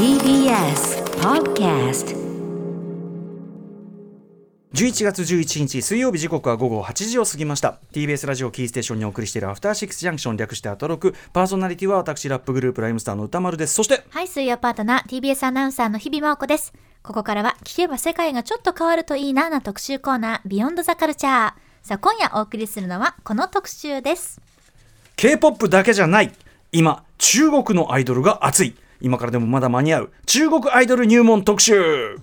TBS Podcast。11月11日水曜日、時刻は午後8時を過ぎました。 TBS ラジオキーステーションにお送りしているアフターシックスジャンクション、略してアトロク。パーソナリティは私、ラップグループライムスターの歌丸です。そしてはい、水曜パートナー TBS アナウンサーの日々真央子です。ここからは聞けば世界がちょっと変わるといいなな特集コーナー、ビヨンドザカルチャー。さあ、今夜お送りするのはこの特集です。 K-POP だけじゃない、今中国のアイドルが熱い、今からでもまだ間に合う中国アイドル入門特集。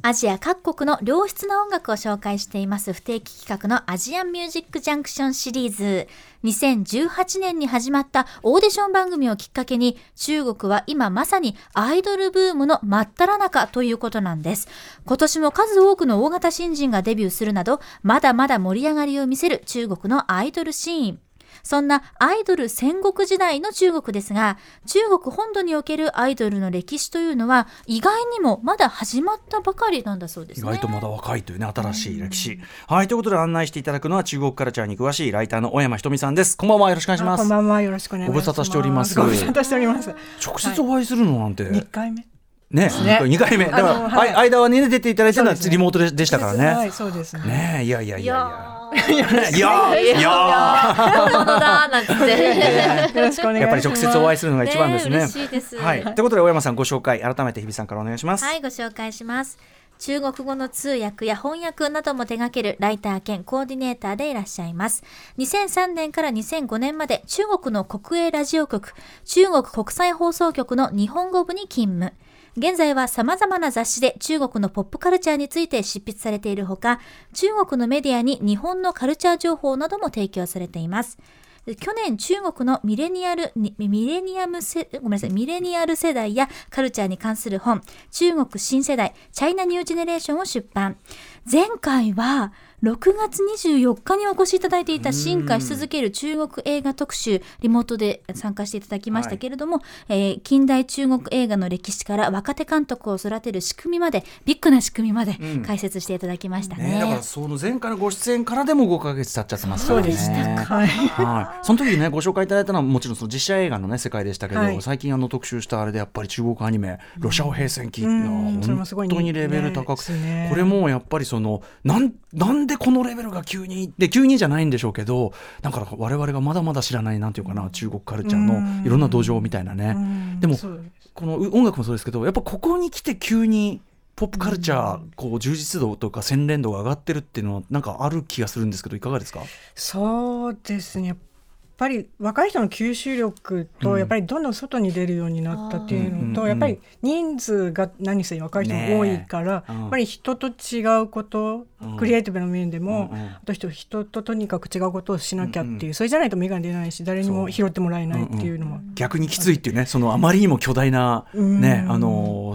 アジア各国の良質な音楽を紹介しています不定期企画のアジアンミュージックジャンクションシリーズ。2018年に始まったオーディション番組をきっかけに、中国は今まさにアイドルブームの真っ只中ということなんです。今年も数多くの大型新人がデビューするなど、まだまだ盛り上がりを見せる中国のアイドルシーン。そんなアイドル戦国時代の中国ですが、中国本土におけるアイドルの歴史というのは意外にもまだ始まったばかりなんだそうですね。意外とまだ若いというね、新しい歴史、はい。ということで案内していただくのは中国カルチャーに詳しいライターの小山ひとみさんです。こんばんは、よろしくお願いします。こんばんは、よろしくお願いします。ご無沙汰しております。ご無沙汰しております。直接お会いするのなんて、はい、2回目ね、2回目だから、はい、間はね出ていただいてたのはリモート でしたからね。はい、そうですね。ね、いやいやいやいややっぱり直接お会いするのが一番ですね。嬉しいです。はい。ということで小山さん、ご紹介改めて日比さんからお願いします。はい、ご紹介します。中国語の通訳や翻訳なども手掛けるライター兼コーディネーターでいらっしゃいます。2003年から2005年まで中国の国営ラジオ局、中国国際放送局の日本語部に勤務。現在は様々な雑誌で中国のポップカルチャーについて執筆されているほか、中国のメディアに日本のカルチャー情報なども提供されています。去年、中国のミレニアル世代やカルチャーに関する本、中国新世代チャイナニュージェネレーションを出版。前回は6月24日にお越しいただいていた進化し続ける中国映画特集、リモートで参加していただきましたけれども、はい、近代中国映画の歴史から若手監督を育てる仕組みまで、ビッグな仕組みまで解説していただきました ね、だからその前回のご出演からでも5ヶ月経っちゃってますからね。そうでしたか、はい、その時にねご紹介いただいたのはもちろんその実写映画の、ね、世界でしたけど、はい、最近特集したあれでやっぱり中国アニメロシャオ平戦記、本当にレベル高く、ね、これもやっぱりそのなんでこのレベルが急にじゃないんでしょうけど、だから我々がまだまだ知らないなんていうかな、中国カルチャーのいろんな土壌みたいなね。でもこの音楽もそうですけど、やっぱここに来て急にポップカルチャー、こう充実度とか洗練度が上がってるっていうのはなんかある気がするんですけど、いかがですか？そうですね、やっぱり若い人の吸収力と、やっぱりどんどん外に出るようになったっていうのと、やっぱり人数が何せ若い人も多いから、やっぱり人と違うこと、クリエイティブの面でも、あと人ととにかく違うことをしなきゃっていう、それじゃないと目が出ないし、誰にも拾ってもらえないっていうのも、逆にきついっていうね、そのあまりにも巨大なね、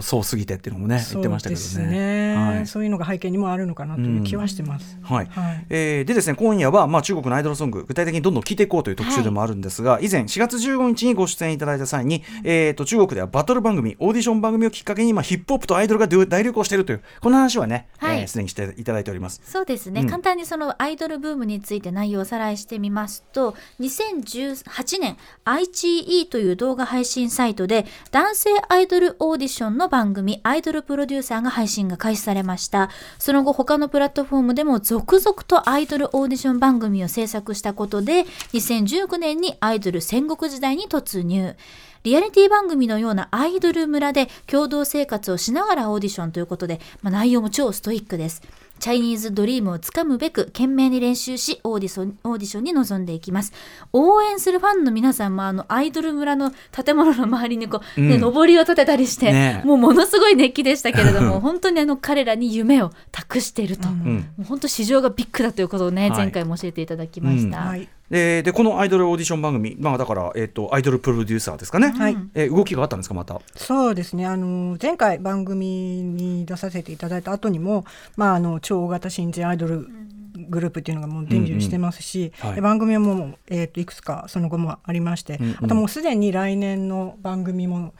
そうすぎてっていうのもね言ってましたけどね。そうですね、はい、そういうのが背景にもあるのかなという気はしてます。はい。でですね、今夜はまあ中国のアイドルソング、具体的にどんどん聞いていこうという特集でもあるんですが、以前4月15日にご出演いただいた際に、中国ではバトル番組、オーディション番組をきっかけに今ヒップホップとアイドルが大流行しているという、この話はね、すでにしていただいております。そうですね、簡単にそのアイドルブームについて内容をおさらいしてみますと、2018年 iQIYI という動画配信サイトで男性アイドルオーディションの番組、アイドルプロデューサーが配信が開始されました。その後他のプラットフォームでも続々とアイドルオーディション番組を制作したことで、2019年にアイドル戦国時代に突入。リアリティ番組のようなアイドル村で共同生活をしながらオーディションということで、内容も超ストイックです。チャイニーズドリームをつかむべく懸命に練習し、オーディションに臨んでいきます。応援するファンの皆さんもアイドル村の建物の周りにこう、ね、上りを立てたりして、ね、ものすごい熱気でしたけれども本当に彼らに夢を託していると、もう本当市場がビッグだということをね、前回も教えていただきました。はい。でこのアイドルオーディション番組、だから、アイドルプロデューサーですかね、はい、動きがあったんですか？またそうですね、前回番組に出させていただいた後にも、超大型新人アイドルグループっていうのがもうデビューしてますし、番組はもう、いくつかその後もありまして、あともうすでに来年の番組も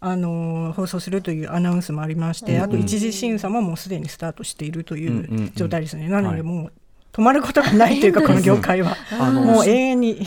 放送するというアナウンスもありまして、あと一次審査ももうすでにスタートしているという状態ですね。なのでもう、止まることがないというか、この業界はもう永遠に新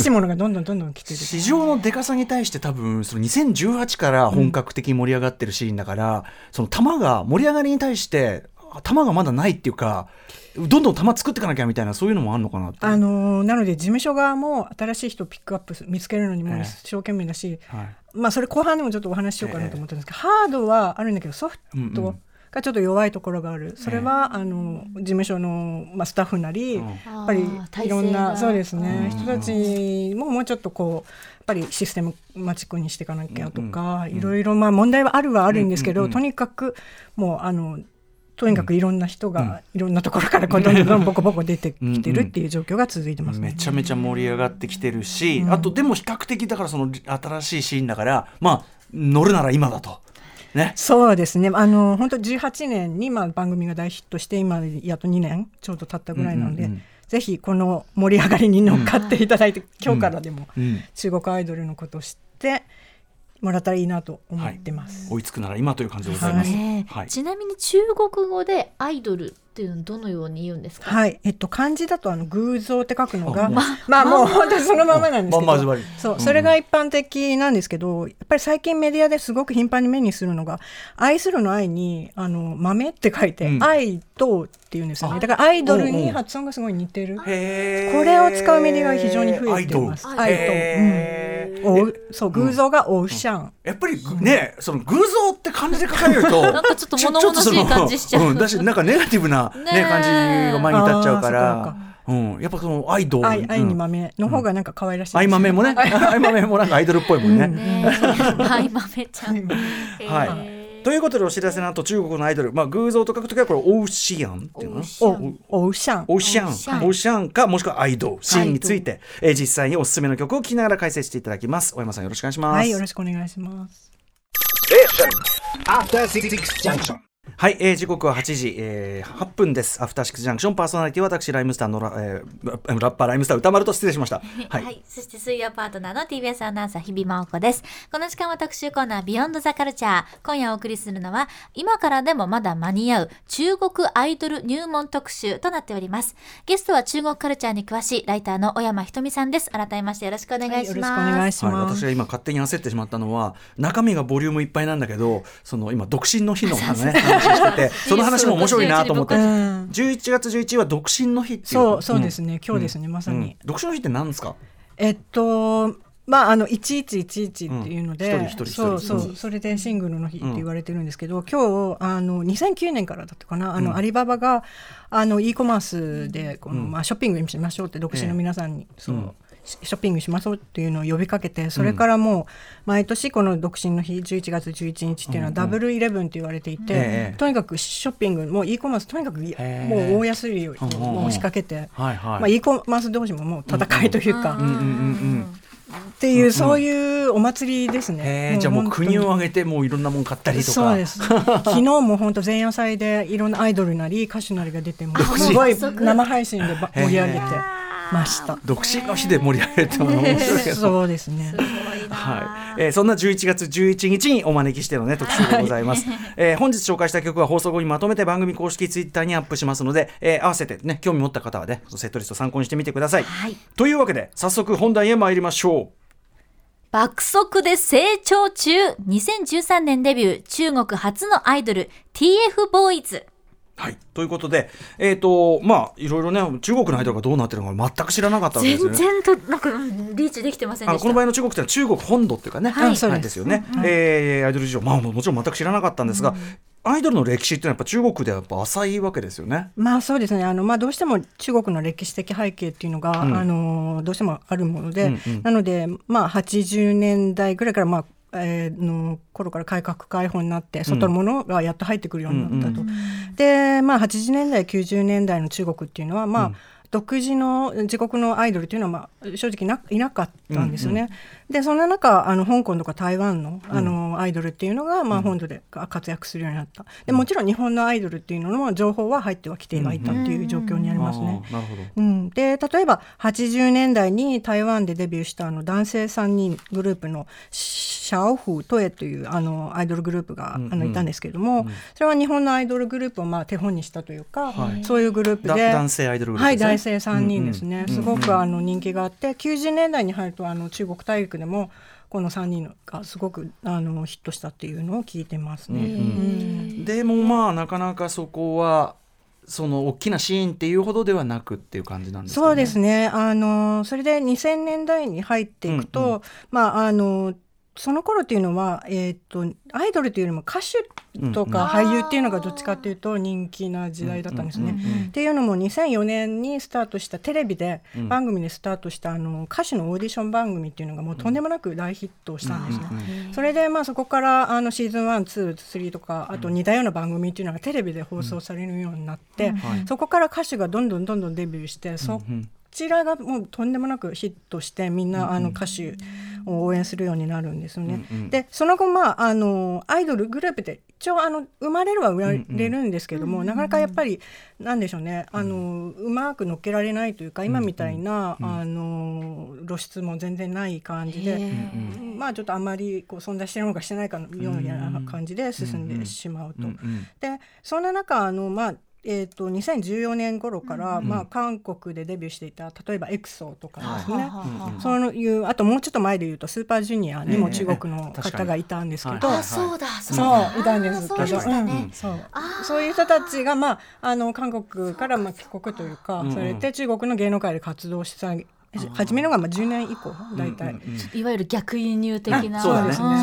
しいものがどんどん来てる。市場のでかさに対して多分その2018から本格的に盛り上がってるシーンだから、うん、その球が盛り上がりに対して球がまだないっていうか、どんどん玉作っていかなきゃみたいな、そういうのもあるのかなって、なので事務所側も新しい人をピックアップ見つけるのにも一生懸命だし、はい、まあそれ後半でもちょっとお話ししようかなと思ったんですけど、ハードはあるんだけどソフトがちょっと弱いところがある。それは事務所の、まあ、スタッフなり、やっぱりいろんなそうですね、人たちももうちょっとこうやっぱりシステムマチックにしていかなきゃとか、いろいろまあ問題はあるんですけど、とにかくもうとにかくいろんな人がいろんなところからどんどんボコボコ出てきてるっていう状況が続いてますね。めちゃめちゃ盛り上がってきてるし、あとでも比較的だからその新しいシーンだから、まあ、乗るなら今だとね、そうですね、本当18年に、まあ、番組が大ヒットして今やっと2年ちょうど経ったぐらいなので、ぜひこの盛り上がりに乗っかっていただいて、今日からでも中国アイドルのことを知ってもらったらいいなと思ってます、はい、追いつくなら今という感じでございます、はい、ちなみに中国語でアイドルっていうのはどのように言うんですか。はい、漢字だと偶像って書くのがまあもう本当にそのままなんですけど、そう、それが一般的なんですけど、やっぱり最近メディアですごく頻繁に目にするのが、愛するの愛に豆って書いて、愛とっていうんですよね。だからアイドルに発音がすごい似てる、これを使うメディアが非常に増えています。そう、偶像がオウシャン、やっぱりね、その偶像って漢字で書かれるとなんかちょっと物々しい感じしちゃう、だしなんかネガティブな、ね、感じが前に立っちゃうから、やっぱそのアイドル、愛に豆の方がなんか可愛らしい、愛豆もね、愛豆もなんかアイドルっぽいもんね、愛豆ちゃん、はい。ということでお知らせの後、中国のアイドル、まあ、偶像と書くときはこれオウシアンっていうの、オウシャンか、もしくはアイドルシーンについて、実際におすすめの曲を聴きながら解説していただきます。大山さんよろしくお願いします。はい、よろしくお願いします。アフター66ジャンクション、はい、時刻は8時、8分です。アフターシックスジャンクション、パーソナリティは私ライムスターのラッパーライムスター歌丸と失礼しました、はいはい、そして水曜パートナーの TBS アナウンサー日比真央子です。この時間は特集コーナービヨンドザカルチャー、今夜お送りするのは今からでもまだ間に合う中国アイドル入門特集となっております。ゲストは中国カルチャーに詳しいライターの小山ひとみさんです。改めましてよろしくお願いします。私が今勝手に焦ってしまったのは、中身がボリュームいっぱいなんだけど、その今独身の日のねしてて、その話も面白いなと思って、11月11日は独身の日っていう、そうですね、今日ですね、まさに独身の日って何ですか。まあ1111っていうので、そう、それでシングルの日って言われてるんですけど、今日2009年からだったかな、アリババがeコマースでこの、まあ、ショッピングしましょうって、独身の皆さんにショッピングしましょうっていうのを呼びかけて、それからもう毎年この独身の日11月11日っていうのはダブルイレブンって言われていて、とにかくショッピング、もう e コマースとにかくもう大安売りを仕掛けて、まあ、e コマース同士ももう戦いというか、っていう、そういうお祭りですね。じゃあもう国を挙げてもういろんなもん買ったりとか。そうです、ね、昨日も本当前夜祭でいろんなアイドルなり歌手なりが出て、もすごい生配信で盛り上げてました。独身の日で盛り上げても面白いけど。そうですね。すごいな、はい。そんな11月11日にお招きしてのね特集でございます。本日紹介した曲は放送後にまとめて番組公式ツイッターにアップしますので、合わせてね興味持った方はねセットリスト参考にしてみてください。はい、というわけで早速本題へ参りましょう。爆速で成長中、2013年デビュー、中国初のアイドル TF ボーイズ。はい、ということで、まあいろいろね中国のアイドルがどうなってるのか全く知らなかったわけですよね。全然となんかリーチできてませんでした。この場合の中国ってのは中国本土っていうかね、はい、なんですよね、アイドル事情、まあ、もちろん全く知らなかったんですが、アイドルの歴史ってのはやっぱ中国ではやっぱ浅いわけですよね。まあそうですね、まあ、どうしても中国の歴史的背景っていうのが、どうしてもあるもので、なので、まあ、80年代ぐらいから、まあの頃から改革開放になって外のものがやっと入ってくるようになったと、で、まあ、80年代90年代の中国っていうのは、まあ独自の自国のアイドルというのは、まあ、正直いなかったんですよね、でそんな中香港とか台湾の、アイドルっていうのが、まあ、本土で活躍するようになった。でもちろん日本のアイドルっていうのの情報は入ってはきてはいたっていう状況にありますね、で例えば80年代に台湾でデビューした男性3人グループのシャオフトエというアイドルグループがいたんですけども、それは日本のアイドルグループを手本にしたというか、そういうグループで男性アイドルグループ、はい、男性3人ですね、すごく人気があって、90年代に入ると中国大陸でもこの3人がすごくヒットしたっていうのを聞いてますね、うんうん、でもなかなかそこはその大きなシーンっていうほどではなくっていう感じなんですかね。そうですね、それで2000年代に入っていくと、うんうん、その頃っていうのは、アイドルというよりも歌手とか俳優っていうのがどっちかっていうと人気な時代だったんですね、うんうんうん、っていうのも2004年にスタートしたテレビで、うん、番組でスタートした歌手のオーディション番組っていうのがもうとんでもなく大ヒットしたんですね、うんうん、それでそこからシーズン1、2、3とかあと似たような番組っていうのがテレビで放送されるようになって、うんうんはい、そこから歌手がどんどんデビューしてこちらがもうとんでもなくヒットして、みんな歌手を応援するようになるんですよね、うんうん、でその後、アイドルグループで一応生まれるは生まれるんですけども、うんうん、なかなかやっぱりなんでしょうね、うまく乗っけられないというか、今みたいな、うんうん、露出も全然ない感じで、うんうん、ちょっとあまりこう存在してるのかしてないかのような感じで進んでしまうと、うんうんうんうん、でそんな中2014年頃から、韓国でデビューしていた例えばEXOとかですね、そういうあともうちょっと前で言うとスーパージュニアにも中国の方がいたんですけど、そういたんですけど、そういう人たちが、韓国から帰国というかされて、中国の芸能界で活動した始めるのが10年以降大体、うんうんうん、いわゆる逆輸入的な、そうですね、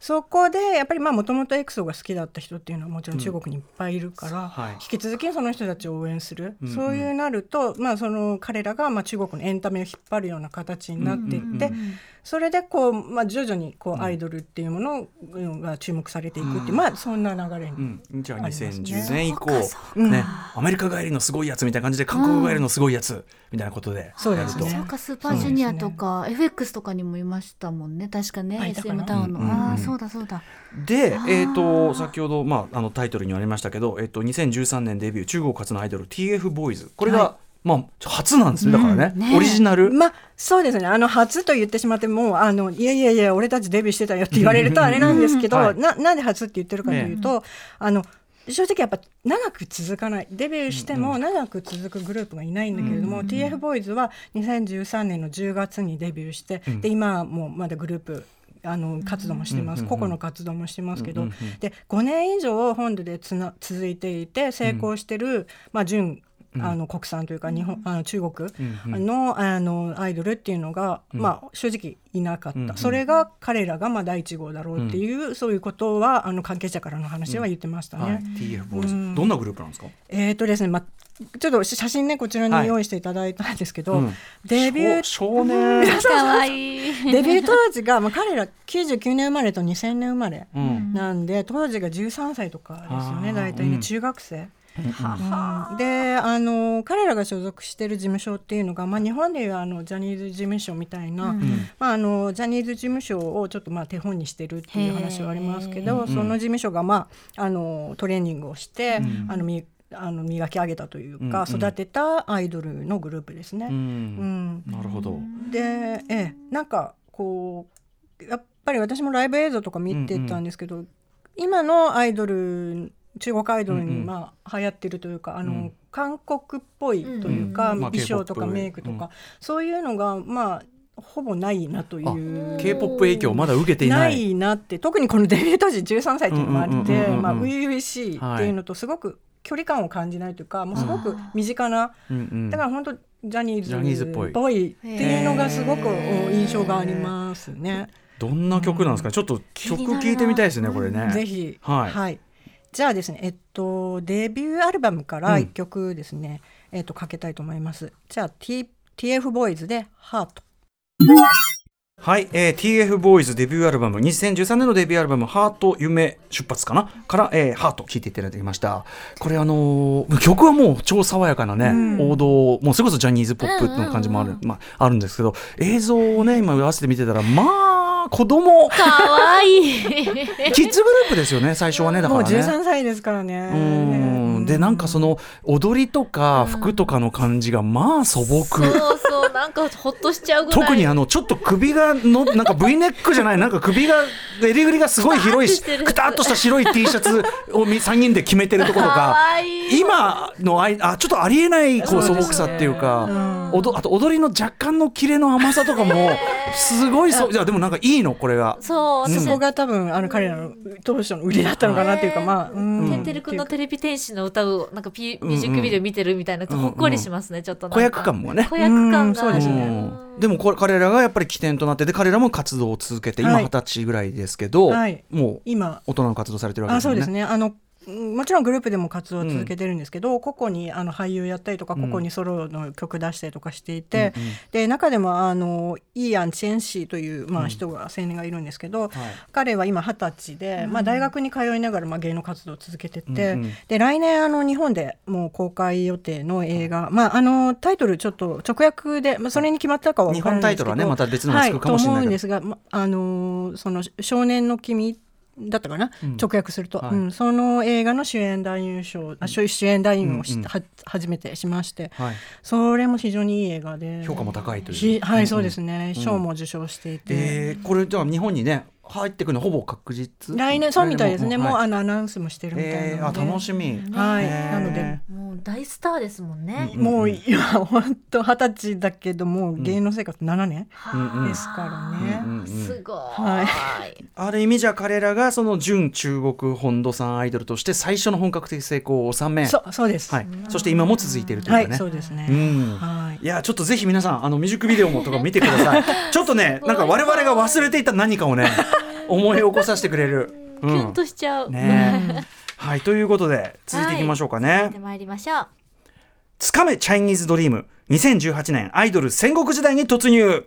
そこでやっぱりもともとEXOが好きだった人っていうのはもちろん中国にいっぱいいるから、うんはい、引き続きその人たちを応援する、うんうん、そういうなると、その彼らが中国のエンタメを引っ張るような形になっていって、うんうんうん、それでこう、徐々にこうアイドルっていうものが注目されていくっていう、そんな流れに、じゃあ2010年以降、ね、アメリカ帰りのすごいやつみたいな感じで、韓国帰りのすごいやつみたいなことで、そうですね、そうかスーパージュニアとか、ね、FX とかにもいましたもんね、確かね、SM タウンの、そうだそうだ。で、先ほど、タイトルにありましたけど、2013年デビュー、中国初のアイドル TF ボーイズ、これが、はい初なんですね、だからね、オリジナル、そうですね、初と言ってしまってもいや俺たちデビューしてたよって言われるとあれなんですけど、はい、なんで初って言ってるかというと、正直やっぱ長く続かない、デビューしても長く続くグループがいないんだけれども、TF ボーイズは2013年の10月にデビューして、で今もまだグループ活動もしてます、個々の活動もしてますけど、で5年以上本土で続いていて成功してる、純国産というか日本、中国の、アイドルっていうのが、正直いなかった、それが彼らが第一号だろうっていう、そういうことは関係者からの話は言ってましたね、TF ボーイズ、どんなグループなんですか。ですね、ちょっと写真ねこちらに用意していただいたんですけど、デビュー少年かわいいデビュー当時が、彼ら99年生まれと2000年生まれなんで、当時が13歳とかですよね、大体ね、中学生で、彼らが所属している事務所っていうのが、日本でいうジャニーズ事務所みたいな、ジャニーズ事務所をちょっと手本にしてるっていう話はありますけど、その事務所が、トレーニングをして、磨き上げたというか、育てたアイドルのグループですね、なるほど。で、なんかこうやっぱり私もライブ映像とか見てたんですけど、今のアイドル、中国アイドルに流行ってるというか、韓国っぽいというか、衣装とかメイクとか、そういうのがほぼないなという、 K-POP 影響をまだ受けていないなって、特にこのデビュー当時13歳っていうのもあって、初々しいっていうのとすごく距離感を感じないというか、もうすごく身近な、だから本当ジャニーズっぽいっていうのがすごく印象がありますね。どんな曲なんですか、ちょっと曲聞いてみたいですね、これね、ぜひ、はいじゃあですね、デビューアルバムから1曲ですね、かけたいと思います。じゃあ、TF ボーイズでハート。はい、TF ボーイズデビューアルバム、2013年のデビューアルバムハート夢出発かなから、ハート聴いていただきました。これ曲はもう超爽やかなね、王道、もうそれこそジャニーズポップの感じもある、あるんですけど、映像をね今合わせて見てたら、子供かわいいキッズグループですよね、最初はね、だからね、もう13歳ですからね、でなんかその踊りとか服とかの感じが素朴、そうそううなんかほっとしちゃうぐらい。特にちょっと首がのなんか V ネックじゃないなんか首が襟ぐりがすごい広いしくたっとした白い T シャツを3人で決めてるところが今のちょっとありえないこう素朴さっていうか、あと踊りの若干のキレの甘さとかもすごいいやでもなんかいいのこれがそう、そこが多分彼らの当初の売りだったのかなっていうか、まあてんてるくんのテレビ天使の歌をなんかミュージックビデオ見てるみたいなとほっこりしますね。ちょっとなんか子役感もね子役感がそうですね。でも彼らがやっぱり起点となってで彼らも活動を続けて今20歳ぐらいですけど、はい、もう今大人の活動されてるわけですよね。あ、そうですね。もちろんグループでも活動を続けてるんですけど、個々に俳優やったりとか、個々にソロの曲出したりとかしていて、で中でもイーアン・チェンシーという、青年がいるんですけど、彼は今20歳で、大学に通いながら、芸能活動を続けてて、で来年日本でもう公開予定の映画、タイトルちょっと直訳で、それに決まったかは分からないんですけど日本タイトルはねまた別のがつくかもしれないと思うんですが、その少年の君ってだったかな、直訳すると、その映画の主演男優を初めてしまして、それも非常にいい映画で評価も高いという、はいそうですね、賞も受賞していて、これじゃあ日本にね入ってくるのほぼ確実来年そうみたいですね。もうアナウンスもしてるみたいなので、楽しみ、はい、なのでもう大スターですもんね。もう今本当20歳だけどもう芸能生活7年ですからね。すごい、はい、ある意味じゃ彼らがその純中国本土産アイドルとして最初の本格的成功を収め そうです、はい、そして今も続いているというかね、はい、そうですね、はい、いやちょっとぜひ皆さんミュージックビデオもとか見てくださいちょっとねなんか我々が忘れていた何かをね思い起こさせてくれるキュンとしちゃう、ねはい、ということで続いていきましょうかね、はい、続いてまいりましょう。つかめチャイニーズドリーム2018年アイドル戦国時代に突入、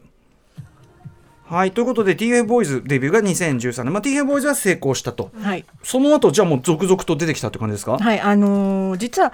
はい、ということで TF ボーイズデビューが2013年、TF ボーイズは成功したと、はい、その後じゃあもう続々と出てきたって感じですか。はい、実は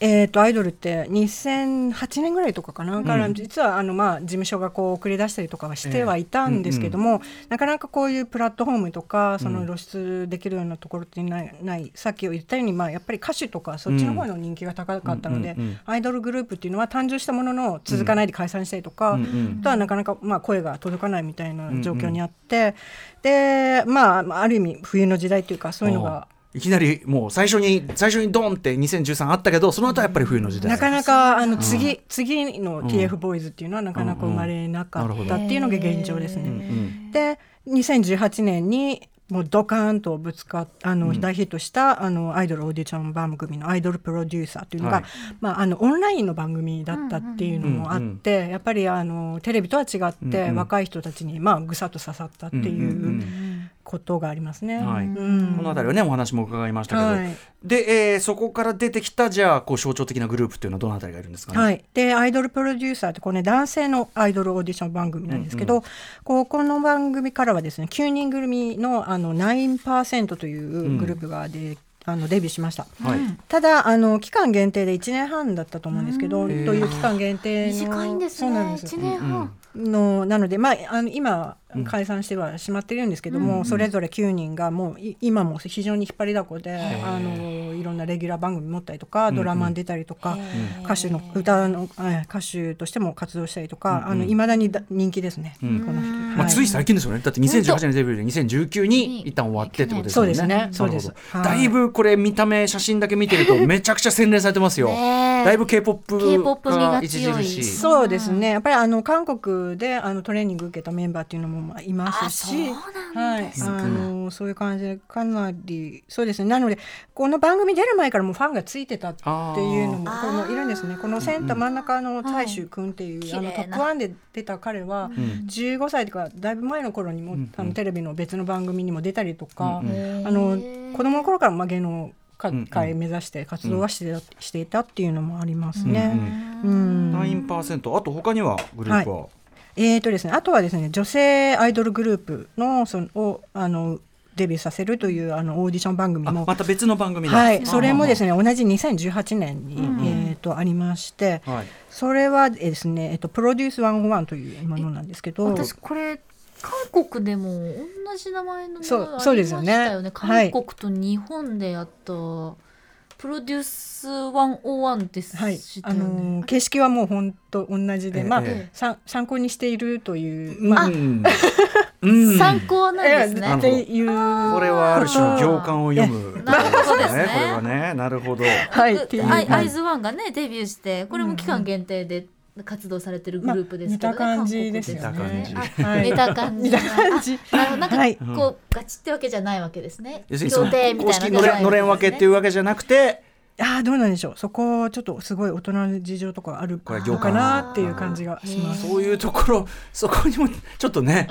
アイドルって2008年ぐらいとかかな、から実は事務所がこう送り出したりとかはしてはいたんですけども、なかなかこういうプラットフォームとかその露出できるようなところってないさっき言ったように、やっぱり歌手とかそっちの方の人気が高かったので、アイドルグループっていうのは誕生したものの続かないで解散したりとか、あとはなかなか声が届かないみたいな状況にあって、である意味冬の時代というかそういうのがいきなりもう最初にドンって2013あったけど、その後はやっぱり冬の時代なかなか次の TF ボーイズっていうのはなかなか生まれなかったっていうのが現状ですね、で2018年にもうドカーンとぶつかっ大ヒットしたアイドルオーディション番組のアイドルプロデューサーというのが、はい、オンラインの番組だったっていうのもあって、やっぱりテレビとは違って、若い人たちにぐさっと刺さったっていう、ことがありますね、はい、このあたりはねお話も伺いましたけど、はい、で、そこから出てきたじゃあこう象徴的なグループというのはどのあたりがいるんですかね。はい、でアイドルプロデューサーってこれ、男性のアイドルオーディション番組なんですけど、この番組からはですね9人組の 9% というグループがデビューしました、はい、ただ期間限定で1年半だったと思うんですけど、という期間限定の短いんですね。そうなんです、1年半なので、今解散してはしまってるんですけども、それぞれ9人がもう今も非常に引っ張りだこで、いろんなレギュラー番組持ったりとかドラマに出たりとか、歌手としても活動したりとか、いまだに人気ですね、この人、はい、つい最近ですよね。だって2018年デビューで2019に一旦終わってってことですよね。そうですね、はい、だいぶこれ見た目写真だけ見てるとめちゃくちゃ洗練されてますよ、だいぶ K-POP が著しい。そうですね、やっぱり韓国でトレーニング受けたメンバーっていうのもいますし、そういう感じでかなりそうですね。なのでこの番組出る前からもうファンがついてたっていうのもいるんですね。このセンター真ん中の大衆君っていう、トップ1で出た彼は15歳とかだいぶ前の頃にも、テレビの別の番組にも出たりとか、子供の頃から芸能界目指して活動はしていたっていうのもありますね。9%、あと他にはグループは、はい、ですね、あとはですね女性アイドルグループのをデビューさせるというオーディション番組もまた別の番組です、はい、それもですね同じ2018年に、ありまして、はい、それはですね、プロデュース101というものなんですけど、私これ韓国でも同じ名前のものがありましたよね。韓国と日本でやったプロデュース101でしたね、はい形式はもう本当同じで、まあ参考にしているという、まあうん、参考なんですねっていうこれはある種の行間を読むなるほどですねこれはねなるほど、はい、アイズワンがねデビューしてこれも期間限定で、うん活動されてるグループですけど、ねまあ、似た感じですよね似た感じなんかこうガチってわけじゃないわけですね協定みたいなのれん分けっていうわけじゃなくてあどうなんでしょうそこちょっとすごい大人の事情とかあるかなっていう感じがしますそういうところそこにもちょっとね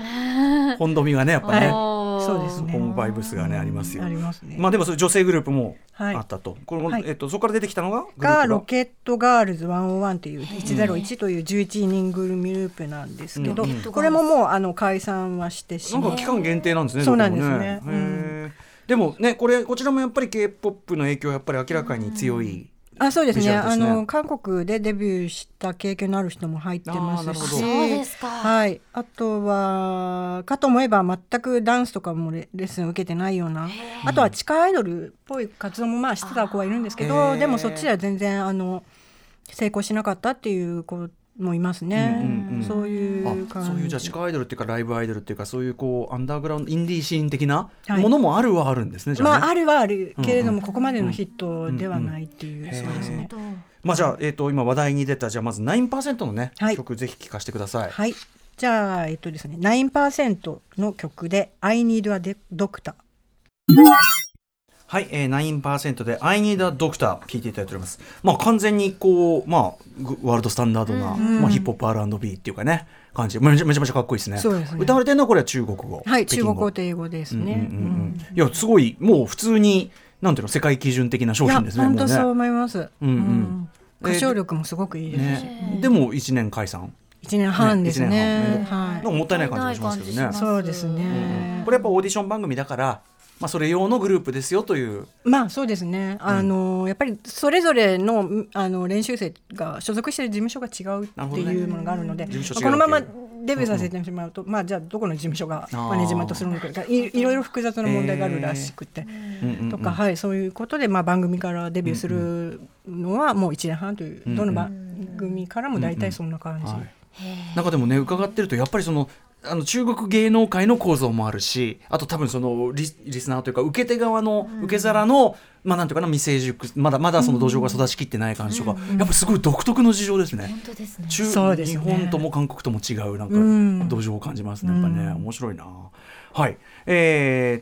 本土味がねやっぱねそうですねそこもバイブスがねありますよありますねまあでもそれ女性グループもあったと、はいこのそこから出てきたのがグループがロケットガールズ101っていう101という11人グループなんですけど、うん、これももう解散はしてしまうなんか期間限定なんですねそうなんですねでもねこちらもやっぱり K-POP の影響はやっぱり明らかに強い、うん、あそうです ね, ですね韓国でデビューした経験のある人も入ってますし そうですか、はい、あとはかと思えば全くダンスとかも レッスン受けてないようなあとは地下アイドルっぽい活動もまあしてた子はいるんですけどでもそっちでは全然成功しなかったっていう子もいますね、うんうんうん、そういう感じそういうじゃあ地下アイドルっていうかライブアイドルっていうかそういうこうアンダーグラウンドインディーシーン的なものもあるはあるんですね、はいじゃあねまあ、あるはあるけれども、うんうん、ここまでのヒットではないっていう、うんうん、そうですね、まあ、じゃあ、今話題に出たじゃあまず 9% の、ねはい、曲ぜひ聴かせてください、はい、じゃあ、ですね、9% の曲で I Need a Doctor はい、9% で I Need a Doctor 聴いていただいております、まあ、完全にこう、まあ、ワールドスタンダードな、うんまあ、ヒップホップ R&B っていうかね感じめちゃめちゃかっこいいですねそうですね歌われてるのはこれは中国語はい中国語と英語ですね、うんうんうんうん、いやすごいもう普通になんていうの世界基準的な商品ですねいや本当そう思います、うんうん歌唱力もすごくいいですし、ね、でも1年解散1年半です ねはい、もったいない感じがしますけどねそうですね、うんうん、これやっぱオーディション番組だからまあ、それ用のグループですよというまあそうですね、うん、やっぱりそれぞれ の練習生が所属している事務所が違うっていうものがあるので、ねまあ、このままデビューさせてしまうと、うんうんまあ、じゃあどこの事務所がマネジメントするのかいろいろ複雑な問題があるらしくて、とか、はい、そういうことで、まあ、番組からデビューするのはもう1年半という、うんうん、どの番組からも大体そんな感じ、うんうんはい、なんかでもね伺ってるとやっぱりその中国芸能界の構造もあるしあと多分その リスナーというか受け手側の受け皿の、うんまあ、なんていうかな未成熟まだその土壌が育ちきってない感じとか、うん、やっぱすごい独特の事情ですね、うん、ですねそうですね日本とも韓国とも違うなんか、うん、土壌を感じますねやっぱね面白いな、はい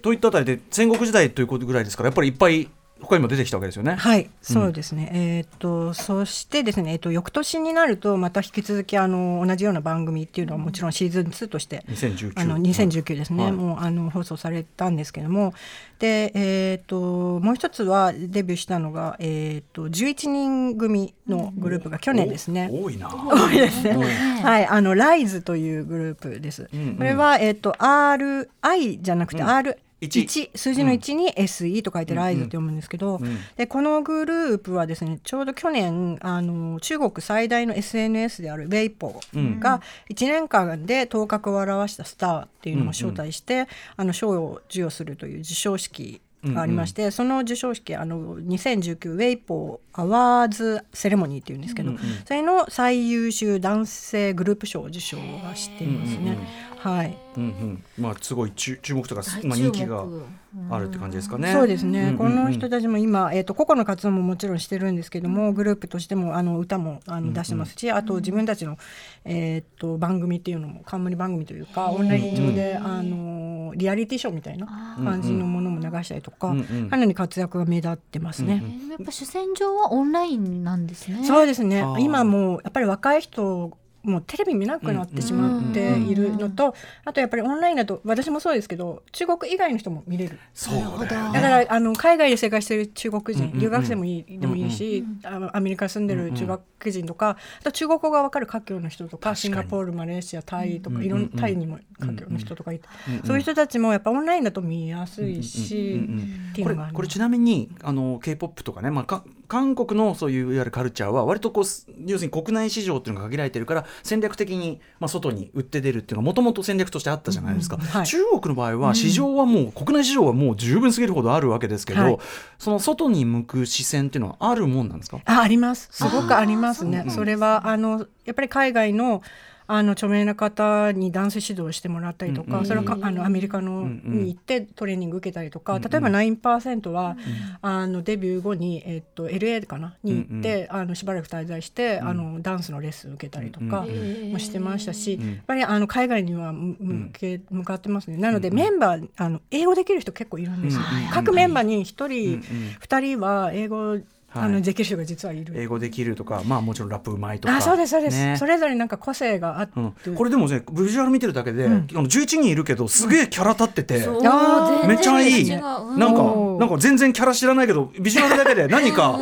といったあたりで戦国時代ということぐらいですからやっぱりいっぱい他にも出てきたわけですよねはいそうですね、うんそしてですね、翌年になるとまた引き続き同じような番組っていうのはもちろんシーズン2として2019、2019ですね、はい、もう放送されたんですけどもで、もう一つはデビューしたのが、11人組のグループが去年ですね、うん、多いですねはいライズというグループです、うんうん、これは、RI じゃなくて RI、うん数字の1に SE と書いてライズって読むんですけど、うんうん、でこのグループはですねちょうど去年中国最大の SNS であるウェイポーが1年間で頭角を現したスターっていうのを招待して、うんうん、賞を授与するという授賞式がありまして、うんうん、その授賞式2019ウェイポーアワーズセレモニーっていうんですけど、うんうん、それの最優秀男性グループ賞を受賞はしていますね、うんうんはいうんうんまあ、すごい注目とか、まあ、人気があるって感じですかね、うん、そうですね、うんうんうん、この人たちも今、個々の活動ももちろんしてるんですけどもグループとしても歌も出してますし、うんうん、あと自分たちの、番組っていうのも冠番組というかオンライン上で、リアリティショーみたいな感じのものも流したりとか、うんうん、かなり活躍が目立ってますね、うんうん、やっぱ主戦場はオンラインなんですねそうですね今もうやっぱり若い人もうテレビ見なくなってしまっているのと、うん、あとやっぱりオンラインだと私もそうですけど中国以外の人も見れるそうだよね、だから海外で生活している中国人、うんうんうん、留学生もでもいいし、うんうん、アメリカ住んでる中学人とか、うんうん、あと中国語が分かる華僑の人とかシンガポールマレーシアタイとか、うんうん、いろんなタイにも華僑の人とかいて、うんうん、そういう人たちもやっぱオンラインだと見やすいし、これちなみにK-POP とかね、まあ韓国のそういういわゆるカルチャーは割とこう要するに国内市場っていうのが限られてるから戦略的にまあ外に売って出るっていうのがもともと戦略としてあったじゃないですか、うんはい、中国の場合は市場はもう、うん、国内市場はもう十分すぎるほどあるわけですけど、はい、その外に向く視線っていうのはあるもんなんですか？ あります、すごくありますね。それはやっぱり海外の著名な方にダンス指導してもらったりとか、うんうん、それはアメリカのに行ってトレーニング受けたりとか、うんうん、例えば 9% は、うん、デビュー後に、LA かなに行って、うんうん、しばらく滞在して、うん、ダンスのレッスン受けたりとかもしてましたし、うんうん、やっぱり海外には向かってますね。なのでメンバー英語できる人結構いるんですよ、うんうん、各メンバーに1人、うんうん、2人は英語はい、できる人が実はいる。英語できるとか、まあ、もちろんラップうまいとか。あ、そうですそうです、ね、それぞれなんか個性があって、うん、これでもねビジュアル見てるだけで、うん、11人いるけどすげえキャラ立ってて、うん、めちゃいい、うん、なんか全然キャラ知らないけどビジュアルだけで何か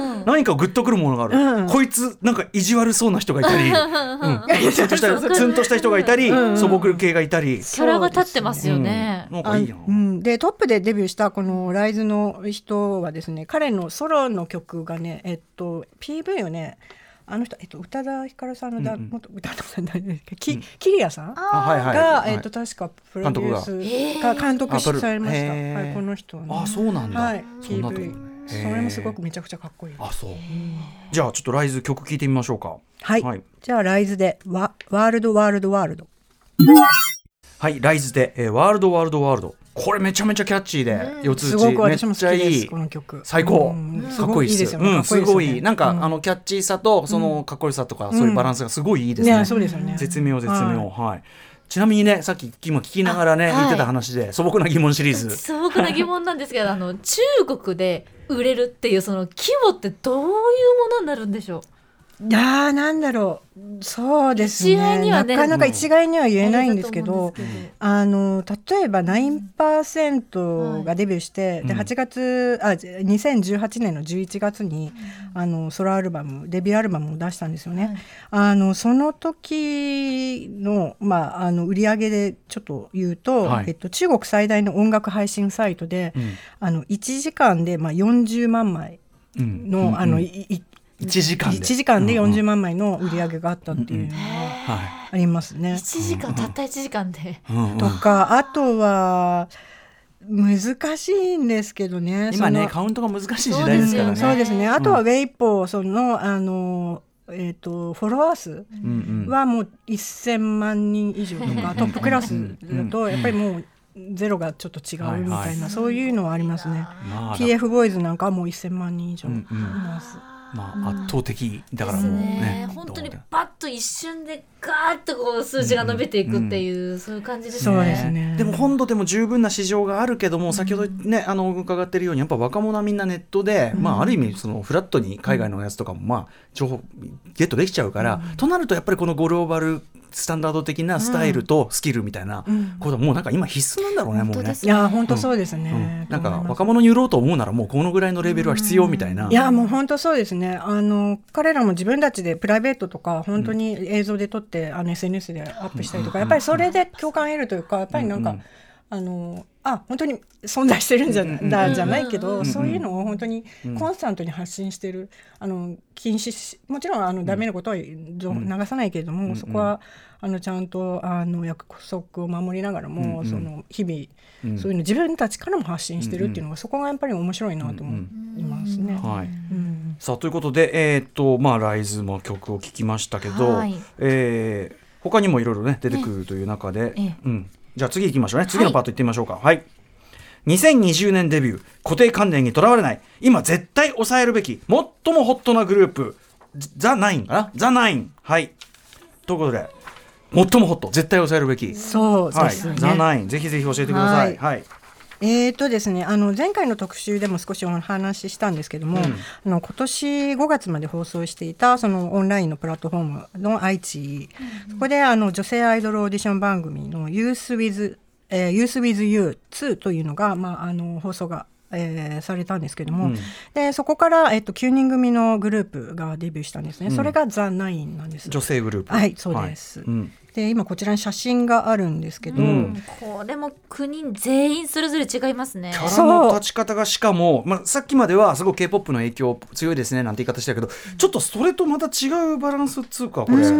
グッとくるものがある、うん、こいつなんか意地悪そうな人がいたり、うん、ツンとした人がいたり、うん、素朴系がいたり、キャラが立ってますよね、うん、なんかいいな、うん、でトップでデビューしたこのライズの人はですね、彼のソロの曲がねPV をね、あの人、宇多田ヒカルさんの元宇多田さんだね、キリヤさんが確かプロデュースが監督されました、はい、この人はね、あ、そうなんだ、はい、PV それもすごくめちゃくちゃかっこいい。あ、そう。じゃあちょっとライズ曲聴いてみましょうか。はい、はい、じゃあライズでワールド。はい、ライズで、ワールド。これめちゃめちゃキャッチーで、うん、四つ打ちめっちゃいい、この曲最高、うん、かっこいいですよね、うん、すごいなんか、うん、キャッチーさとそのかっこよさとか、うん、そういうバランスがすごいいいですね、うん、そうですよね、絶妙、はい。ちなみにね、さっき今聞きながらね、言ってた話で、はい、素朴な疑問シリーズ、素朴な疑問なんですけど中国で売れるっていうその規模ってどういうものになるんでしょう？なんだろう、そうですね、なかなか一概には言えないんですけど、例えば 9% がデビューして、はい、で2018年の11月にソロアルバム、デビューアルバムを出したんですよね、はい、その時の、まあ、売り上げでちょっと言うと、はい、中国最大の音楽配信サイトで、うん、1時間で、まあ、40万枚の、うんうんうん、1時間で40万枚の売り上げがあったっていうのがありますね、たった1時間で、うんうん、とか、あとは難しいんですけどね、今ねカウントが難しい時代ですからね、そうですね、あとはウェイポー、そのフォロワー数はもう1000万人以上とか、うんうん、トップクラスだとやっぱりもうゼロがちょっと違うみたいな、はいはい、そういうのはありますね、TF ボーイズなんかはもう1000万人以上います、うんうん、まあ、圧倒的だからもうね、本当にバッと一瞬でガーッとこう数字が伸びていくっていう、うんうん、そういう感じですね。そうですね。でも本土でも十分な市場があるけども、先ほどね伺ってるようにやっぱ若者はみんなネットで、うん、まあ、ある意味そのフラットに海外のやつとかもまあ情報ゲットできちゃうから、うん、となるとやっぱりこのグローバルスタンダード的なスタイルとスキルみたいなことはもうなんか今必須なんだろうね、うん、もうね、いや本当そうですね、うん、なんか若者に売ろうと思うならもうこのぐらいのレベルは必要みたいな、うん、いやもう本当そうですね、彼らも自分たちでプライベートとか本当に映像で撮って、うん、SNS でアップしたりとか、やっぱりそれで共感得るというか、やっぱりなんか、うんうん、本当に存在してるんじゃないけど、そういうのを本当にコンスタントに発信してる、禁止し、もちろんダメなことは流さないけれども、そこはちゃんと約束を守りながらも、その日々そういうの自分たちからも発信してるっていうのが、そこがやっぱり面白いなと思いますね、はい、うん、さあということで、まあ、ライズの曲を聴きましたけど、はい、他にもいろいろね出てくるという中で、うん、じゃあ次行きましょうね、次のパート行ってみましょうか、はい、はい、2020年デビュー、固定観念にとらわれない、今絶対抑えるべき最もホットなグループ、ザ・ナインかな、ザ・ナイン、はい、ということで最もホット、絶対抑えるべき、そうですね、はい、ザ・ナイン、ぜひぜひ教えてください、はい、はい、ですね、前回の特集でも少しお話ししたんですけども、今年5月まで放送していたそのオンラインのプラットフォームの愛知、うん、そこで女性アイドルオーディション番組の Youth with You 2 というのが、まあ、放送がされたんですけども、うん、でそこから、9人組のグループがデビューしたんですね、うん、それがザ・ナインなんです、女性グループ、はい、そうです、はい、うん、で今こちらに写真があるんですけど、うん、これも9人全員それぞれ違いますね。キャラの立ち方がしかも、まあ、さっきまではすごい K-POP の影響強いですねなんて言い方してたけど、うん、ちょっとそれとまた違うバランスっつうかこれ、う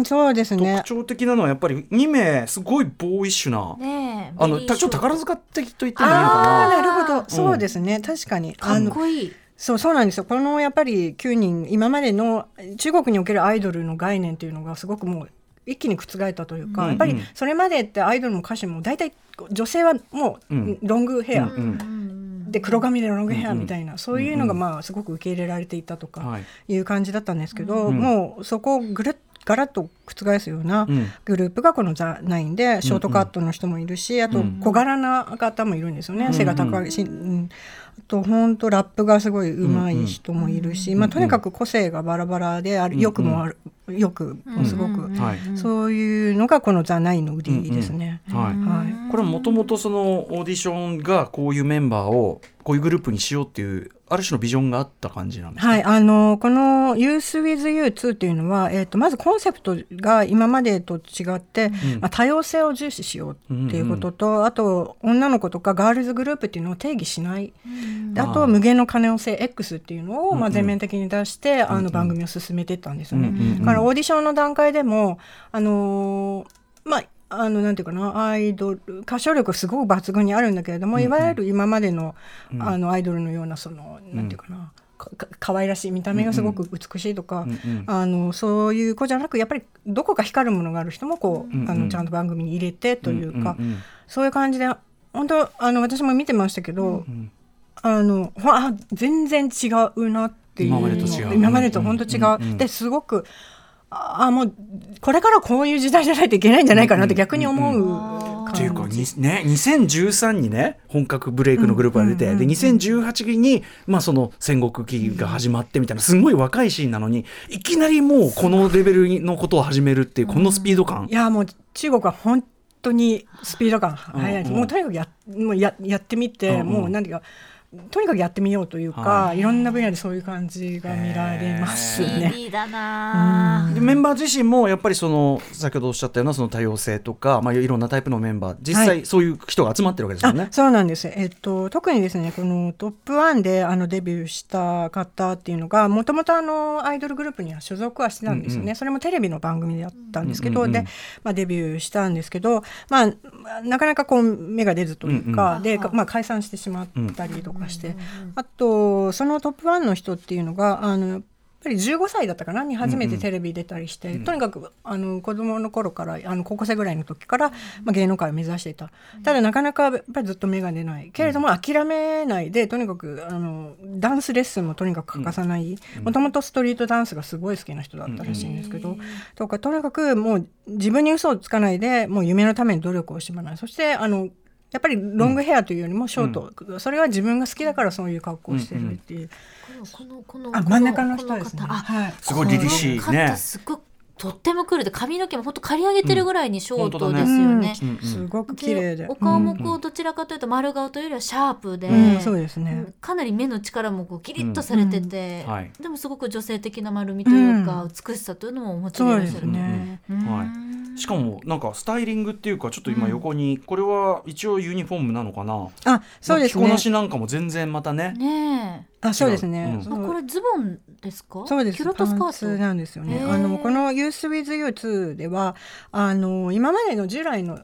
ん、そうですね。特徴的なのはやっぱり2名すごいボーイッシュな、ね、あのちょっと宝塚的と言ってもいいのかな。なるほど、そうですね、うん、確かにかっこいい。そうなんですよ。このやっぱり9人今までの中国におけるアイドルの概念というのがすごくもう一気に覆ったというか、うんうん、やっぱりそれまでってアイドルも歌手も大体女性はもうロングヘア、うんうん、で黒髪でロングヘアみたいな、うんうん、そういうのがまあすごく受け入れられていたとかいう感じだったんですけど、はい、もうそこをぐるっとガラッと覆すようなグループがこのザ・ナインで、ショートカットの人もいるし、あと小柄な方もいるんですよね、うん、背が高いし、うん、あと本当ラップがすごい上手い人もいるし、まあ、とにかく個性がバラバラで良くもある、よくもすごく、うんうんはい、そういうのがこのザ・ナインの売りですね、うんうんはいはい、これはもともとそのオーディションがこういうメンバーをこういうグループにしようっていうある種のビジョンがあった感じなんですか。はい、この Youth with You 2 というのは、まずコンセプトが今までと違って、うんまあ、多様性を重視しようということと、うんうん、あと女の子とかガールズグループっていうのを定義しない、うん、であと無限の可能性 X っていうのをまあ全面的に出して、うんうん、番組を進めていったんですよね、うんうん、だからオーディションの段階でもまあなんていうかな、アイドル歌唱力すごく抜群にあるんだけれども、うんうん、いわゆる今までの、うん、アイドルのようなそのなんていうかな、うん、かわいらしい見た目がすごく美しいとか、うんうん、そういう子じゃなくやっぱりどこか光るものがある人もこう、うんうん、ちゃんと番組に入れてというか、うんうんうん、そういう感じで本当私も見てましたけど、うんうん、全然違うなっていう今までと本当違う、うんうんうん、ですごくもうこれからこういう時代じゃないといけないんじゃないかなって逆に思う、うんうん、っていうかに、ね、2013にね本格ブレイクのグループが出て、うんうんうん、で2018に、まあ、その戦国期が始まってみたいなすごい若いシーンなのにいきなりもうこのレベルのことを始めるっていうこのスピード感、うん、いやもう中国は本当にスピード感速い、うんうん、もうとにかくやってみて、うんうん、もう何ていうかとにかくやってみようというか、はい、いろんな分野でそういう感じが見られますね。いいだな、うん、でメンバー自身もやっぱりその先ほどおっしゃったようなその多様性とか、まあ、いろんなタイプのメンバー実際そういう人が集まってるわけですよね、はい、そうなんです、特にですねこのトップ1でデビューした方っていうのがもともとアイドルグループには所属はしてたんですよね、うんうん、それもテレビの番組だったんですけど、うんうんうんでまあ、デビューしたんですけど、まあ、なかなかこう芽が出ずというか、うんうんでまあ、解散してしまったりとか、うんしてあとそのトップ1の人っていうのがやっぱり15歳だったかなに初めてテレビ出たりして、うんうん、とにかく子供の頃から高校生ぐらいの時から、まあ、芸能界を目指していた。ただなかなかやっぱりずっと芽が出ないけれども諦めないでとにかくダンスレッスンもとにかく欠かさない、もともとストリートダンスがすごい好きな人だったらしいんですけど、うん、とにかくもう自分に嘘をつかないでもう夢のために努力を絞らない。そしてやっぱりロングヘアというよりもショート、うん、それは自分が好きだからそういう格好をしてるっていう、うんうん、真ん中の人ですね、はい、すごい凛々しいね。すごくとってもクールで髪の毛も本当刈り上げてるぐらいにショートですよね、うんねうん、すごく綺麗でお顔もこうどちらかというと丸顔というよりはシャープで、うん、そうですね、かなり目の力もこうキリッとされてて、うんはい、でもすごく女性的な丸みというか、うん、美しさというのもお持ちでいらっしゃるね、うんはい、しかもなんかスタイリングっていうかちょっと今横に、うん、これは一応ユニフォームなのかなあ、そうですね、着こなしなんかも全然またね、ねえあそうですね、うん、これズボンですか。そうです、キュロットスカートなんですよね。この Youth with You 2 では今までの従来の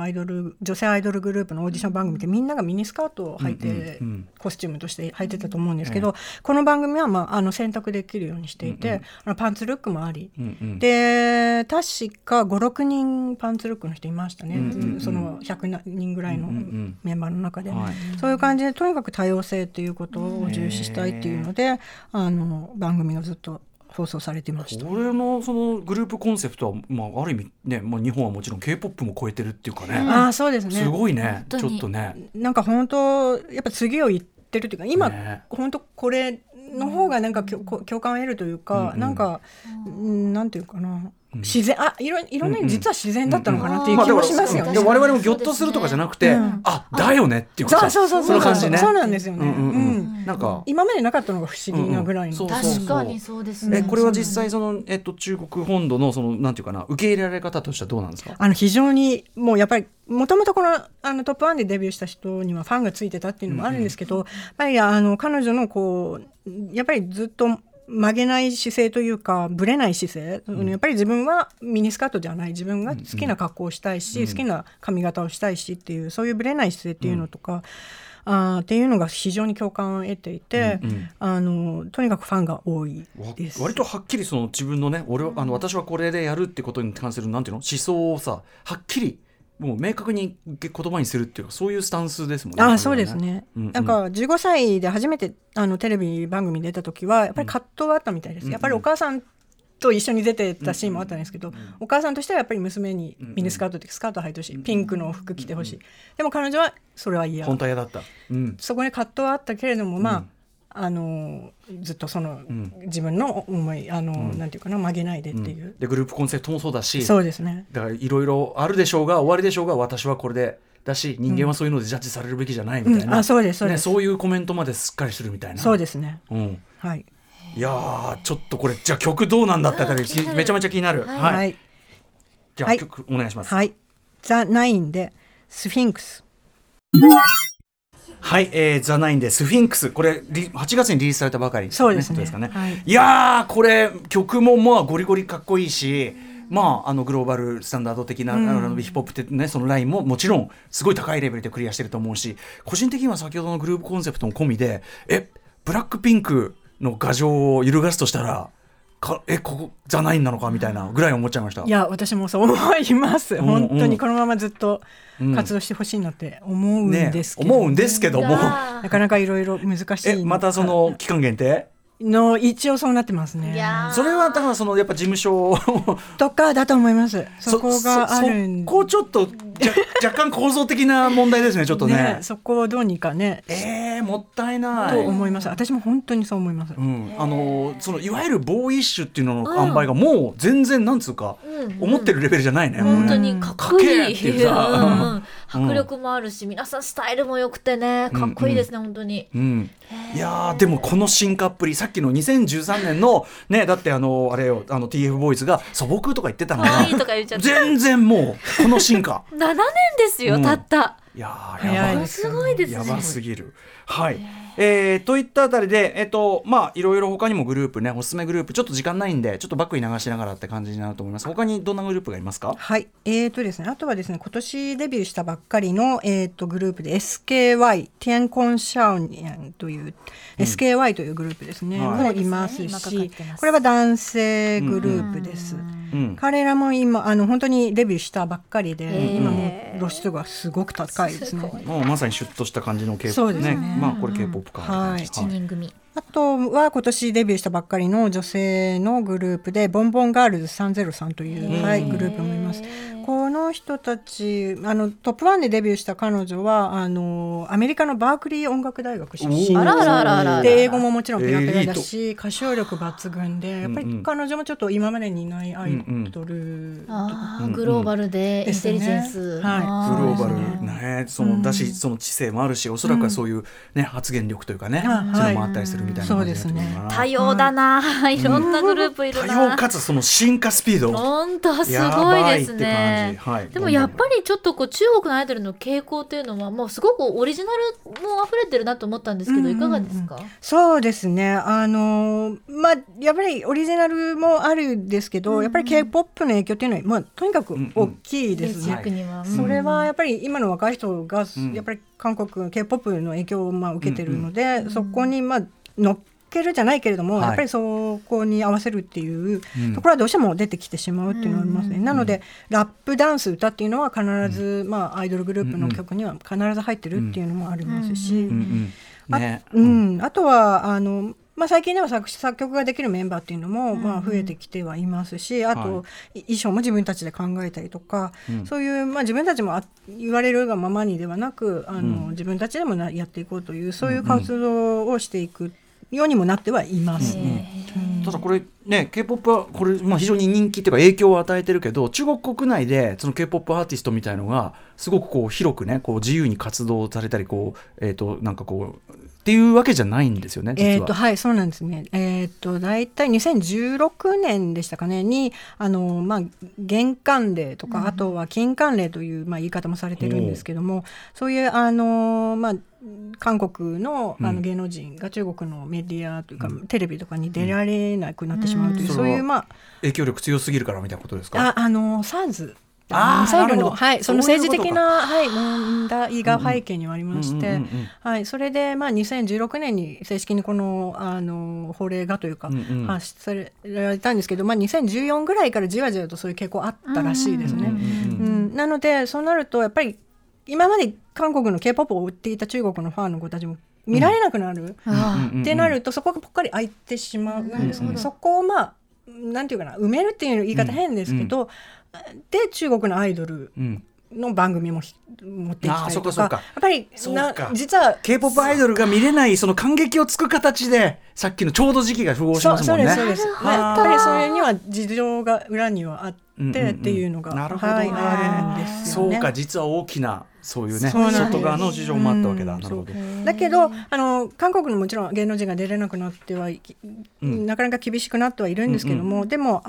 アイドル女性アイドルグループのオーディション番組ってみんながミニスカートを履いて、うんうんうん、コスチュームとして履いてたと思うんですけど、この番組は、まあ、選択できるようにしていて、うんうん、パンツルックもあり、うんうん、で確か 5,6 人パンツルックの人いましたね、うんうんうん、その100人ぐらいのメンバーの中で、うんうんうん、そういう感じでとにかく多様性ということを重視したいっていうので、番組がずっと放送されてました。これのそのグループコンセプトは、まあ、ある意味、ねまあ、日本はもちろん K-POP も超えてるっていうかね、うん、あそうですね、すごいね、ちょっとねなんか本当やっぱ次を言ってるというか今、ね、本当これの方がなんか共感を得るというか、うんうん、なんか、うん、なんていうかな自然、あ、いろんな意味実は自然だったのかなっていう気もしますよね。我々もギョッとするとかじゃなくて、うん、あ、だよねっていうこと、その感じね。そうなんですよね、うんうんうん、なんか今までなかったのが不思議なぐらいの、うんうん、確かにそうですね。これは実際その、中国本土のそのなんていうかな、受け入れられ方としてはどうなんですか？非常にもうやっぱりもともとこの、トップ1でデビューした人にはファンがついてたっていうのもあるんですけど、うんうん、やっぱり彼女のこうやっぱりずっと曲げない姿勢というかブレない姿勢、うん、やっぱり自分はミニスカートではない、自分が好きな格好をしたいし、うん、好きな髪型をしたいしっていう、そういうブレない姿勢っていうのとか、うん、っていうのが非常に共感を得ていて、うんうん、とにかくファンが多いです。割とはっきりその自分のね、俺は私はこれでやるってことに関するなんていうの思想をさ、はっきりもう明確に言葉にするっていうか、そういうスタンスですもんね。ああ、そうですね、うんうん、なんか15歳で初めてテレビ番組に出た時はやっぱり葛藤はあったみたいです、うん、やっぱりお母さんと一緒に出てたシーンもあったんですけど、うんうん、お母さんとしてはやっぱり娘にミニスカートでスカート履いてほしい、うんうん、ピンクの服着てほしい、うんうん、でも彼女はそれは嫌、本当は嫌だった、うん、そこに葛藤はあったけれども、まあ、うんずっとその、うん、自分の思いなんていうかな、曲げないでっていう、うん、でグループコンセプトもそうだし、そうですね、だからいろいろあるでしょうが終わりでしょうが、私はこれでだし人間はそういうのでジャッジされるべきじゃないみたいな、そういうコメントまですっかりするみたいな、そうですね、うん、はい、いやちょっとこれじゃあ曲どうなんだってあたりめちゃめちゃ気になる、はいはいはい、じゃあ、はい、曲お願いします、はい、ザ・ナインでスフィンクス。はい、ザナインでスフィンクス、これ8月にリリースされたばかり、ね、そうですね、ですかね、はい、いやーこれ曲もまあゴリゴリかっこいいし、まあ、グローバルスタンダード的な、うん、ヒップホップって、ね、そのラインももちろんすごい高いレベルでクリアしてると思うし、個人的には先ほどのグループコンセプトも込みで、ブラックピンクの牙城を揺るがすとしたらここザナインなのかみたいなぐらい思っちゃいました。いや私もそう思います、うんうん、本当にこのままずっと活動してほしいなって思うんですけど、ね、思うんですけどもなかなかいろいろ難しい。またその期間限定の一応そうなってますね。いやそれはだからそのやっぱ事務所とかだと思います。そこがあるんで、そこちょっと若干構造的な問題ですね、ちょっと ねそこをどうにかね、もったいないと思います。私も本当にそう思います、うん、そのいわゆるボーイッシュっていうのの塩梅がもう全然なんつうか、うん、思ってるレベルじゃないね、うん、本当にかっこいい、うん、迫力もあるし、うん、皆さんスタイルもよくてね、かっこいいですね、うんうん、本当に、うん、いやでもこの進化っぷり、さっきの2013年の、ね、だってあれよ、TF ボーイズが素朴とか言ってたのが全然もうこの進化7年ですよ、たった、うん、いややばいすごいですね、やばすぎる、はい、といったあたりで、まあ、いろいろ他にもグループね、おすすめグループちょっと時間ないんでちょっとバックに流しながらって感じになると思います。他にどんなグループがいますか？はい、ですね、あとはですね、今年デビューしたばっかりの、グループで SKY ティエンコンシャオニャンという、うん、SKY というグループですね、はい、もいますし、これは男性グループです、うんうん、彼らも今本当にデビューしたばっかりで、今も露出がすごく高いですね、もうまさにシュッとした感じの K-POP そうですね、まあこれ K-POP か、はい、7人組、はい、あとは今年デビューしたばっかりの女性のグループでボンボンガールズ303という、はい、グループもいます。この人たちトップ1でデビューした彼女はアメリカのバークリー音楽大学出身で、英語ももちろんペラペラだし、歌唱力抜群で、やっぱり彼女もちょっと今までにないアイドル、うんうん、あグローバルでインテリジェンス、ね、はい、グローバル、ね、そのだしその知性もあるし、おそらくはそういう、ね、発言力というかね、うん、そういうのもあったりするみたいな感じだと思うかな、そうですね、多様だな、はい、いろんなグループいるな、多様かつその進化スピード本当すごいですね。はい、でもやっぱりちょっとこう中国のアイドルの傾向というのはもうすごくオリジナルも溢れてるなと思ったんですけど、いかがですか？うんうん、そうですね、まあ、やっぱりオリジナルもあるんですけど、うんうん、やっぱり K-POP の影響というのは、まあ、とにかく大きいですね、うんうんはい、それはやっぱり今の若い人がやっぱり韓国 K-POP の影響をまあ受けてるので、うんうん、そこにまあ乗っけるじゃないけれども、はい、やっぱりそこに合わせるっていうところはどうしても出てきてしまうっていうのはありますね、うん、なので、うん、ラップダンス歌っていうのは必ず、うんまあ、アイドルグループの曲には必ず入ってるっていうのもありますし、あとはまあ、最近では作曲ができるメンバーっていうのもまあ増えてきてはいますし、あと衣装も自分たちで考えたりとか、はい、そういうまあ自分たちも言われるがままにではなく自分たちでもやっていこうという、そういう活動をしていくようにもなってはいますね、うん、ただこれね K-POP はこれ、まあ、非常に人気っていうか影響を与えてるけど、中国国内でその K-POP アーティストみたいのがすごくこう広くねこう自由に活動されたりこう、なんかこうっていうわけじゃないんですよね実は。はいそうなんですね。だいたい2016年でしたかねにまあ、元韓令とか、うん、あとは金韓令という、まあ、言い方もされてるんですけども、そういうまあ韓国 の芸能人が中国のメディアというか、うん、テレビとかに出られなくなってしまうという、うん、そういうまあ影響力強すぎるからみたいなことですか。SARSミサイルの、はい、その政治的なはい、問題が背景にはありまして、はい、それで、まあ、2016年に正式にこの、法令がというか、発出されられたんですけど、まあ、2014ぐらいからじわじわとそういう傾向あったらしいですね。なのでそうなるとやっぱり今まで韓国の K-POP を売っていた中国のファンの子たちも見られなくなる、ってなるとそこがぽっかり空いてしまうんですけど、そこをまあなんていうかな埋めるっていう言い方変ですけど、で中国のアイドルの番組も持ってきたりとか、やっぱり実は K-POP アイドルが見れないその感激をつく形でさっきのちょうど時期が符合しますもんね。そうですそうです。やっぱりそれには事情が裏にはあってっていうのが、なるほどね、はい、ですよね。そうか、実は大きなそういうね外側の事情もあったわけだ。なるほど。だけど韓国のもちろん芸能人が出れなくなっては、なかなか厳しくなってはいるんですけども、でも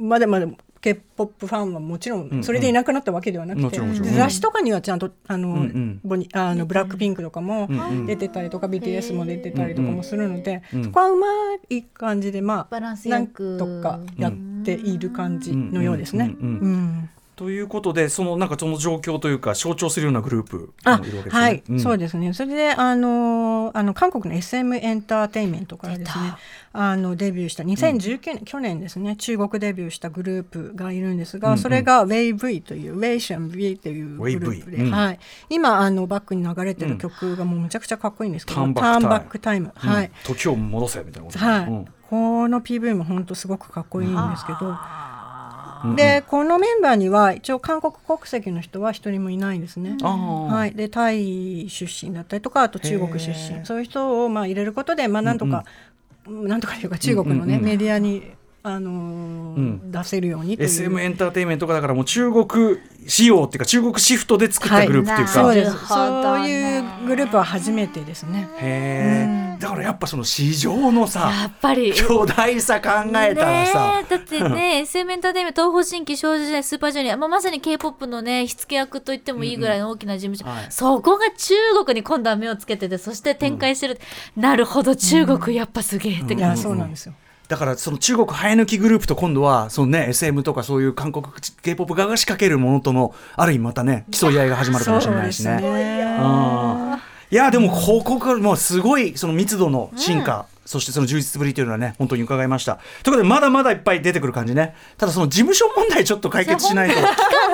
まだまだK-POP ファンはもちろんそれでいなくなったわけではなくて、雑誌とかにはちゃんとブラックピンクとかも出てたりとか、BTS も出てたりとかもするので、そこはうまい感じで、まあ、なんとかやっている感じのようですね。ということで、なんかその状況というか象徴するようなグループもいるわけですね。はい、そうですね。それで韓国の SM エンターテインメントからですね、デビューした2019年、去年ですね、中国デビューしたグループがいるんですが、それが WayV という WayV というグループで、はい、今バックに流れてる曲がもうめちゃくちゃかっこいいんですけど、ターンバックタイム、はい、時を戻せみたいなこと、はい、この PV も本当すごくかっこいいんですけど。でこのメンバーには一応韓国国籍の人は一人もいないんですね、はい、でタイ出身だったりとか、あと中国出身、そういう人をまあ入れることで、まあ、なんとか、なんとかというか中国のね、メディアに出せるようにという SM エンターテインメントがだからもう中国仕様っていうか中国シフトで作ったグループっていうか、はい、そういうグループは初めてですね。だからやっぱその市場のさ、やっぱり巨大さ考えたらさ、だってね、SM エンターテインメント、東方神起、少女時代、スーパージュニア、まさに K-POP のね火付け役と言ってもいいぐらいの大きな事務所、そこが中国に今度は目をつけてて、そして展開してる、なるほど中国やっぱすげえって、いやそうなんですよ。だからその中国生え抜きグループと今度はその、ね、SM とかそういう韓国 K-POP 側が仕掛けるものとのある意味またね競い合いが始まるかもしれないしね。いやでもここからもうすごいその密度の進化、そしてその充実ぶりというのはね本当に伺いました。ということでまだまだいっぱい出てくる感じね。ただその事務所問題ちょっと解決しないと、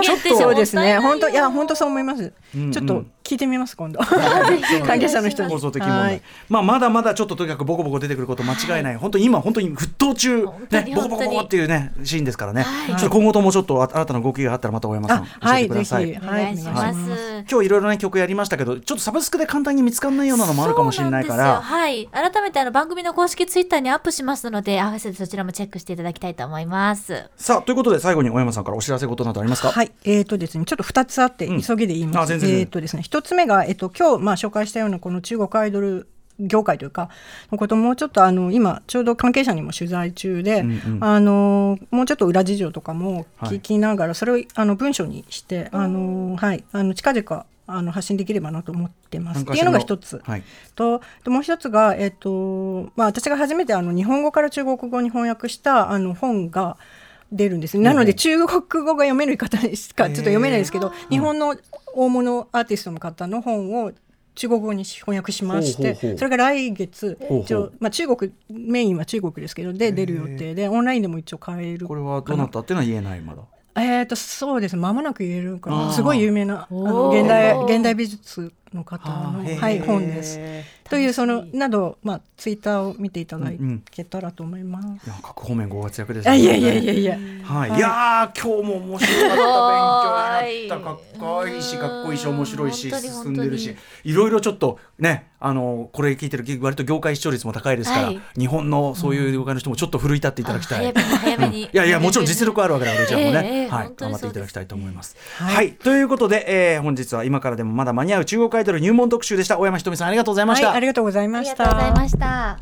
ちょっとそうですね、本当、いや本当そう思います、ちょっと聞いてみます今度関係者の人に構造的問題、まあ、まだまだちょっととにかくボコボコ出てくること間違いない、本当に今本当に沸騰中、ね、ボコボコっていうねシーンですからね、ちょっと今後ともちょっと新たな動きがあったらまた大山さん教えてください。はい、ぜひ、はい、お願いします、はい、今日いろいろな曲やりましたけど、ちょっとサブスクで簡単に見つからないようなのもあるかもしれないから、はい、改めて番組の公式ツイッターにアップしますので、合わせてそちらもチェックしていただきたいと思います。さあということで最後に大山さんからお知らせ事などありますか。はい、ですね、ちょっと2つあって急ぎで言います。ですね、1つ目が、今日、まあ、紹介したようなこの中国アイドル業界というかのこともうちょっと今ちょうど関係者にも取材中で、もうちょっと裏事情とかも聞きながら、それを文章にして、はい、近々発信できればなと思ってますっていうのが一つ、はい、ともう一つが、まあ、私が初めて日本語から中国語に翻訳した本が出るんですね。なので中国語が読める方しかちょっと読めないですけど、日本の大物アーティストの方の本を中国語に翻訳しまして、それが来月、まあ、中国メインは中国ですけどで出る予定で、オンラインでも一応買える。これはどなたっていうのは言えないまだ。そうですね、間もなく言えるから、すごい有名な現代美術の方の、はい、本です。というそのなど、まあ、ツイッターを見ていただけたらと思います、うんうん、いや各方面ご活躍ですね。いやいやいやいや、はいはい、いや今日も面白かった勉強になったかっこいいしかっこいいし面白いし進んでるしいろいろちょっとねこれ聞いてる割と業界視聴率も高いですから、はい、日本のそういう業界の人もちょっと奮い立っていただきたい、うん、早めに、うん、いやいやもちろん実力あるわけだからちゃんもね、はい、頑張っていただきたいと思います、はいはい、ということで、本日は今からでもまだ間に合う中国アイドル入門特集でした。大山ひとみさんありがとうございました、はい、ありがとうございました。